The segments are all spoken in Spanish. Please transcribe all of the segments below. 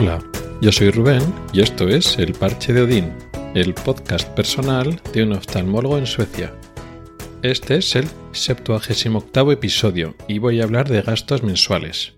Hola, yo soy Rubén y esto es El Parche de Odín, el podcast personal de un oftalmólogo en Suecia. Este es el 78º episodio y voy a hablar de gastos mensuales.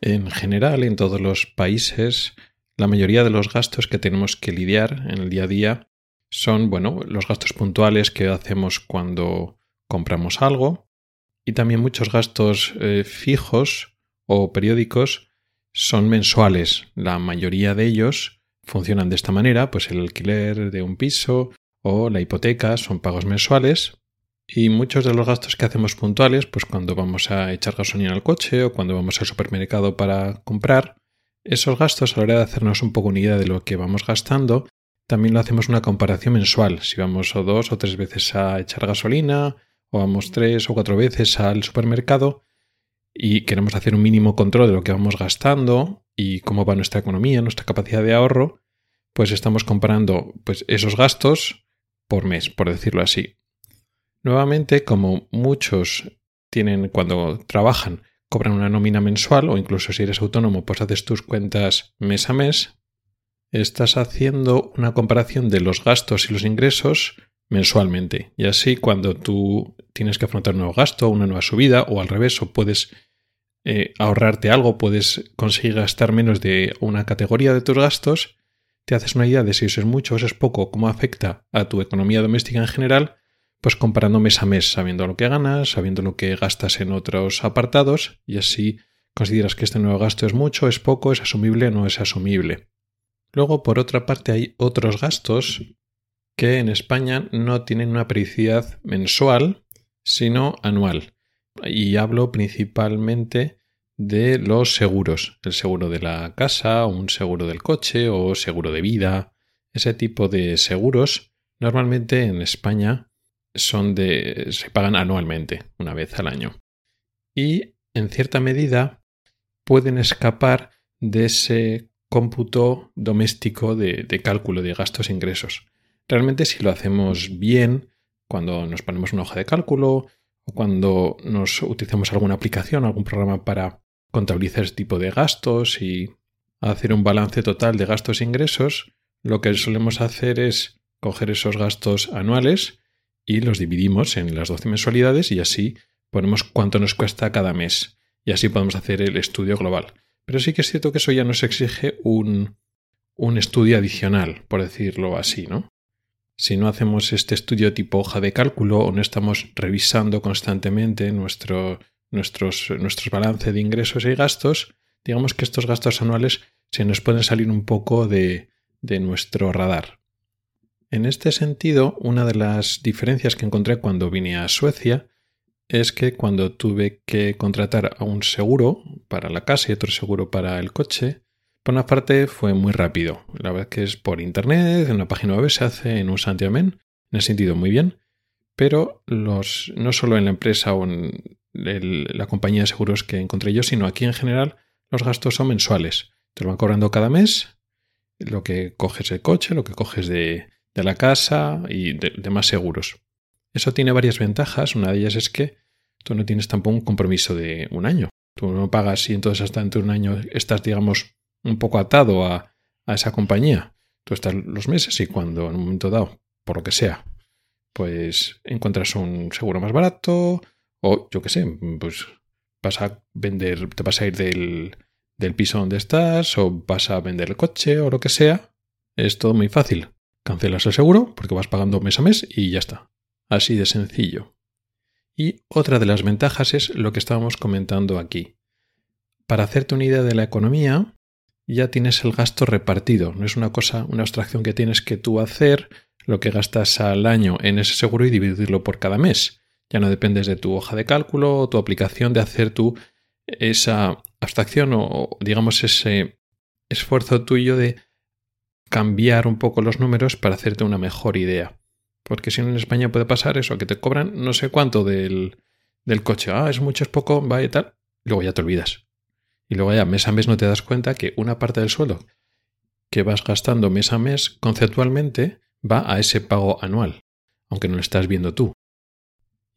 En general, en todos los países, la mayoría de los gastos que tenemos que lidiar en el día a día son, los gastos puntuales que hacemos cuando compramos algo y también muchos gastos fijos o periódicos son mensuales. La mayoría de ellos funcionan de esta manera, pues el alquiler de un piso o la hipoteca son pagos mensuales y muchos de los gastos que hacemos puntuales, pues cuando vamos a echar gasolina al coche o cuando vamos al supermercado para comprar, esos gastos a la hora de hacernos un poco una idea de lo que vamos gastando, también lo hacemos una comparación mensual. Si vamos o 2 o 3 veces a echar gasolina o vamos 3 o 4 veces al supermercado y queremos hacer un mínimo control de lo que vamos gastando y cómo va nuestra economía, nuestra capacidad de ahorro, pues estamos comparando esos gastos por mes, por decirlo así. Nuevamente, como muchos tienen cuando trabajan, cobran una nómina mensual o incluso si eres autónomo pues haces tus cuentas mes a mes, estás haciendo una comparación de los gastos y los ingresos mensualmente y así cuando tú tienes que afrontar un nuevo gasto, una nueva subida o al revés o puedes ahorrarte algo, puedes conseguir gastar menos de una categoría de tus gastos, te haces una idea de si eso es mucho o eso es poco, cómo afecta a tu economía doméstica en general, pues comparando mes a mes, sabiendo lo que ganas, sabiendo lo que gastas en otros apartados y así consideras que este nuevo gasto es mucho, es poco, es asumible o no es asumible. Luego, por otra parte, hay otros gastos que en España no tienen una periodicidad mensual, sino anual. Y hablo principalmente de los seguros, el seguro de la casa, un seguro del coche o seguro de vida. Ese tipo de seguros normalmente en España se pagan anualmente, una vez al año. Y, en cierta medida, pueden escapar de ese cómputo doméstico de cálculo de gastos e ingresos. Realmente, si lo hacemos bien, cuando nos ponemos una hoja de cálculo o cuando nos utilizamos alguna aplicación, algún programa para contabilizar este tipo de gastos y hacer un balance total de gastos e ingresos, lo que solemos hacer es coger esos gastos anuales y los dividimos en las 12 mensualidades y así ponemos cuánto nos cuesta cada mes. Y así podemos hacer el estudio global. Pero sí que es cierto que eso ya nos exige un estudio adicional, por decirlo así, ¿no? Si no hacemos este estudio tipo hoja de cálculo o no estamos revisando constantemente nuestros balances de ingresos y gastos, digamos que estos gastos anuales se nos pueden salir un poco de nuestro radar. En este sentido, una de las diferencias que encontré cuando vine a Suecia es que cuando tuve que contratar un seguro para la casa y otro seguro para el coche, por una parte fue muy rápido. La verdad que es por internet, en una página web se hace en un santiamén, en el sentido muy bien, pero no solo en la empresa o en la compañía de seguros que encontré yo, sino aquí en general los gastos son mensuales. Te lo van cobrando cada mes, lo que coges del coche, lo que coges de la casa y de más seguros. Eso tiene varias ventajas. Una de ellas es que tú no tienes tampoco un compromiso de un año. Tú no pagas y entonces hasta dentro de un año estás, digamos, un poco atado a esa compañía. Tú estás los meses y cuando en un momento dado, por lo que sea, pues encuentras un seguro más barato o yo qué sé, pues vas a vender, te vas a ir del piso donde estás o vas a vender el coche o lo que sea. Es todo muy fácil. Cancelas el seguro porque vas pagando mes a mes y ya está. Así de sencillo. Y otra de las ventajas es lo que estábamos comentando aquí. Para hacerte una idea de la economía, ya tienes el gasto repartido. No es una abstracción que tienes que tú hacer lo que gastas al año en ese seguro y dividirlo por cada mes. Ya no dependes de tu hoja de cálculo o tu aplicación de hacer tú esa abstracción o digamos ese esfuerzo tuyo de cambiar un poco los números para hacerte una mejor idea. Porque si no, en España puede pasar eso, que te cobran no sé cuánto del coche. Ah, es mucho, es poco, va y tal. Luego ya te olvidas. Y luego ya mes a mes no te das cuenta que una parte del sueldo que vas gastando mes a mes, conceptualmente, va a ese pago anual. Aunque no lo estás viendo tú.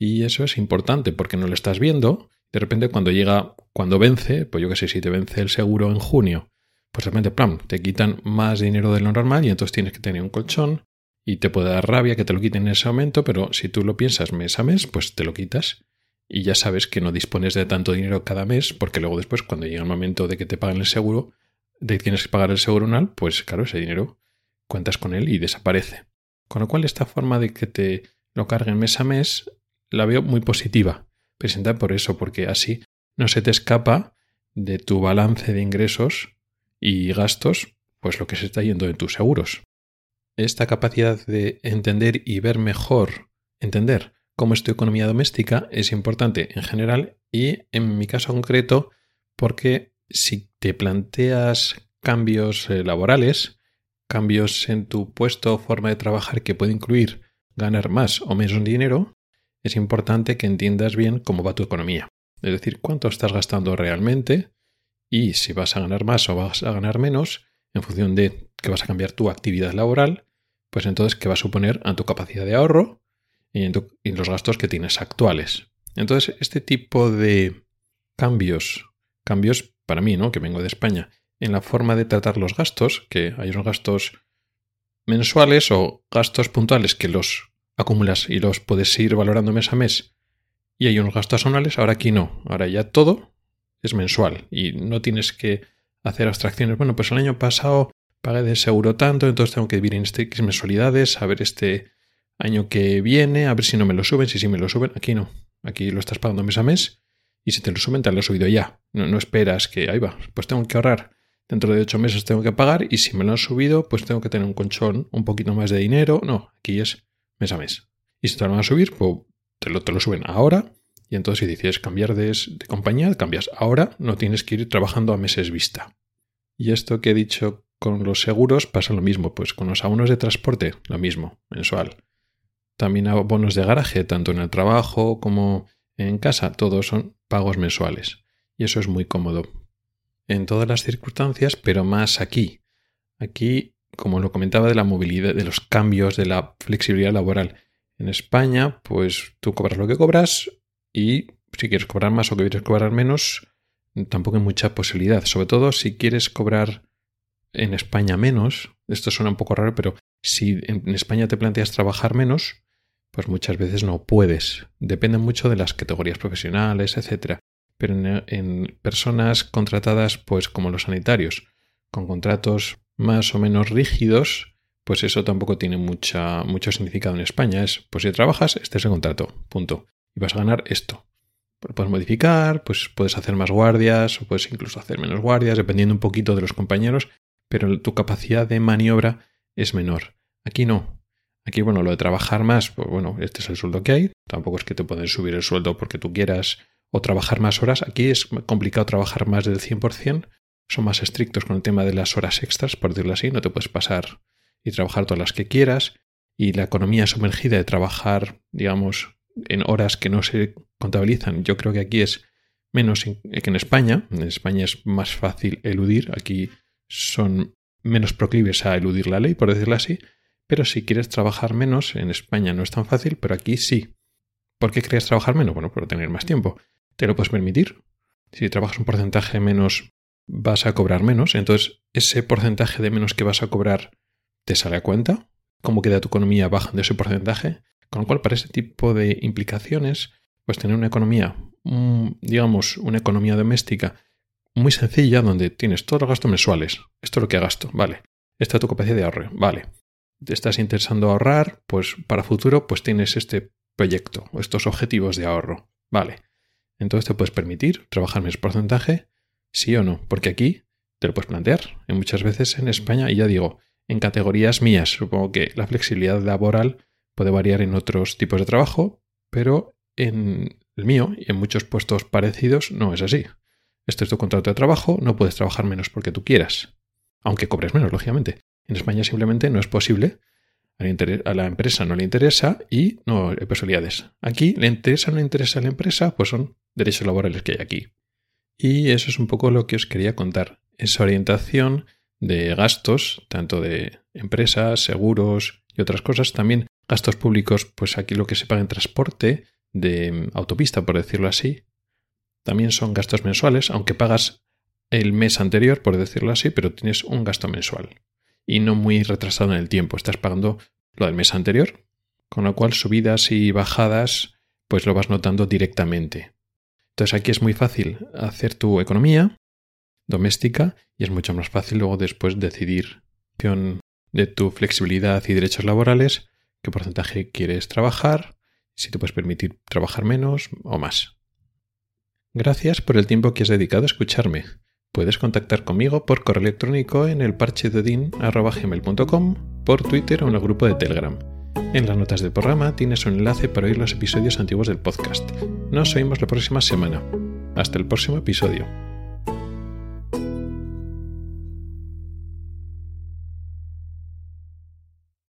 Y eso es importante porque no lo estás viendo. De repente cuando vence, pues yo qué sé, si te vence el seguro en junio, pues de repente, ¡plam!, te quitan más dinero de lo normal y entonces tienes que tener un colchón y te puede dar rabia que te lo quiten en ese momento, pero si tú lo piensas mes a mes, pues te lo quitas y ya sabes que no dispones de tanto dinero cada mes, porque luego después, cuando llega el momento de que te paguen el seguro, de que tienes que pagar el seguro anual, pues claro, ese dinero cuentas con él y desaparece. Con lo cual, esta forma de que te lo carguen mes a mes la veo muy positiva, presentada por eso, porque así no se te escapa de tu balance de ingresos y gastos, pues lo que se está yendo en tus seguros. Esta capacidad de entender y ver mejor, entender cómo es tu economía doméstica, es importante en general y en mi caso concreto, porque si te planteas cambios laborales, cambios en tu puesto o forma de trabajar que puede incluir ganar más o menos dinero, es importante que entiendas bien cómo va tu economía. Es decir, cuánto estás gastando realmente y si vas a ganar más o vas a ganar menos en función de que vas a cambiar tu actividad laboral, pues entonces qué va a suponer a tu capacidad de ahorro y en los gastos que tienes actuales. Entonces, este tipo de cambios para mí, ¿no?, que vengo de España, en la forma de tratar los gastos, que hay unos gastos mensuales o gastos puntuales que los acumulas y los puedes ir valorando mes a mes, y hay unos gastos anuales. Ahora aquí no, ahora ya todo es mensual y no tienes que hacer abstracciones. Bueno, pues el año pasado pagué de seguro tanto, entonces tengo que dividir en X mensualidades, a ver este año que viene, a ver si no me lo suben, si sí me lo suben. Aquí no, aquí lo estás pagando mes a mes y si te lo suben, te lo he subido ya. No esperas que ahí va, pues tengo que ahorrar, dentro de 8 meses tengo que pagar y si me lo han subido, pues tengo que tener un colchón, un poquito más de dinero. No, aquí es mes a mes. Y si te lo van a subir, pues te lo suben ahora. Y entonces si decides cambiar de compañía, cambias ahora, no tienes que ir trabajando a meses vista. Y esto que he dicho con los seguros pasa lo mismo, pues con los abonos de transporte, lo mismo, mensual. También abonos de garaje, tanto en el trabajo como en casa, todos son pagos mensuales. Y eso es muy cómodo en todas las circunstancias, pero más aquí. Aquí, como lo comentaba, de la movilidad, de los cambios, de la flexibilidad laboral. En España, pues tú cobras lo que cobras y si quieres cobrar más o quieres cobrar menos, tampoco hay mucha posibilidad. Sobre todo si quieres cobrar en España menos, esto suena un poco raro, pero si en España te planteas trabajar menos, pues muchas veces no puedes. Depende mucho de las categorías profesionales, etcétera. Pero en personas contratadas, pues como los sanitarios, con contratos más o menos rígidos, pues eso tampoco tiene mucho significado en España. Es, pues si trabajas, este es el contrato, punto. Y vas a ganar esto. Lo puedes modificar, pues puedes hacer más guardias o puedes incluso hacer menos guardias, dependiendo un poquito de los compañeros, pero tu capacidad de maniobra es menor. Aquí no. Aquí, bueno, lo de trabajar más, pues bueno, este es el sueldo que hay. Tampoco es que te pueden subir el sueldo porque tú quieras o trabajar más horas. Aquí es complicado trabajar más del 100%. Son más estrictos con el tema de las horas extras, por decirlo así. No te puedes pasar y trabajar todas las que quieras. Y la economía sumergida de trabajar, digamos, en horas que no se contabilizan, yo creo que aquí es menos que en España. En España es más fácil eludir. Aquí son menos proclives a eludir la ley, por decirlo así. Pero si quieres trabajar menos, en España no es tan fácil, pero aquí sí. ¿Por qué querías trabajar menos? Bueno, por tener más tiempo. ¿Te lo puedes permitir? Si trabajas un porcentaje menos, vas a cobrar menos. Entonces, ese porcentaje de menos que vas a cobrar, ¿te sale a cuenta? ¿Cómo queda tu economía bajando ese porcentaje? Con lo cual, para ese tipo de implicaciones, pues tener una economía, digamos, una economía doméstica muy sencilla, donde tienes todos los gastos mensuales. Esto es lo que gasto, vale. Esta es tu capacidad de ahorro, vale. Te estás intentando ahorrar, pues para futuro, pues tienes este proyecto o estos objetivos de ahorro, vale. Entonces te puedes permitir trabajar menos porcentaje, sí o no, porque aquí te lo puedes plantear. Y muchas veces en España, y ya digo, en categorías mías, supongo que la flexibilidad laboral puede variar en otros tipos de trabajo, pero en el mío y en muchos puestos parecidos no es así. Este es tu contrato de trabajo, no puedes trabajar menos porque tú quieras, aunque cobres menos, lógicamente. En España simplemente no es posible. A la empresa no le interesa y no hay posibilidades. Aquí le interesa o no le interesa a la empresa, pues son derechos laborales que hay aquí. Y eso es un poco lo que os quería contar. Esa orientación de gastos, tanto de empresas, seguros y otras cosas. También gastos públicos, pues aquí lo que se paga en transporte, de autopista, por decirlo así. También son gastos mensuales, aunque pagas el mes anterior, por decirlo así, pero tienes un gasto mensual y no muy retrasado en el tiempo. Estás pagando lo del mes anterior, con lo cual subidas y bajadas pues lo vas notando directamente. Entonces aquí es muy fácil hacer tu economía doméstica y es mucho más fácil luego después decidir de tu flexibilidad y derechos laborales, qué porcentaje quieres trabajar, si te puedes permitir trabajar menos o más. Gracias por el tiempo que has dedicado a escucharme. Puedes contactar conmigo por correo electrónico en elparchedodin@gmail.com, por Twitter o en el grupo de Telegram. En las notas del programa tienes un enlace para oír los episodios antiguos del podcast. Nos oímos la próxima semana. Hasta el próximo episodio.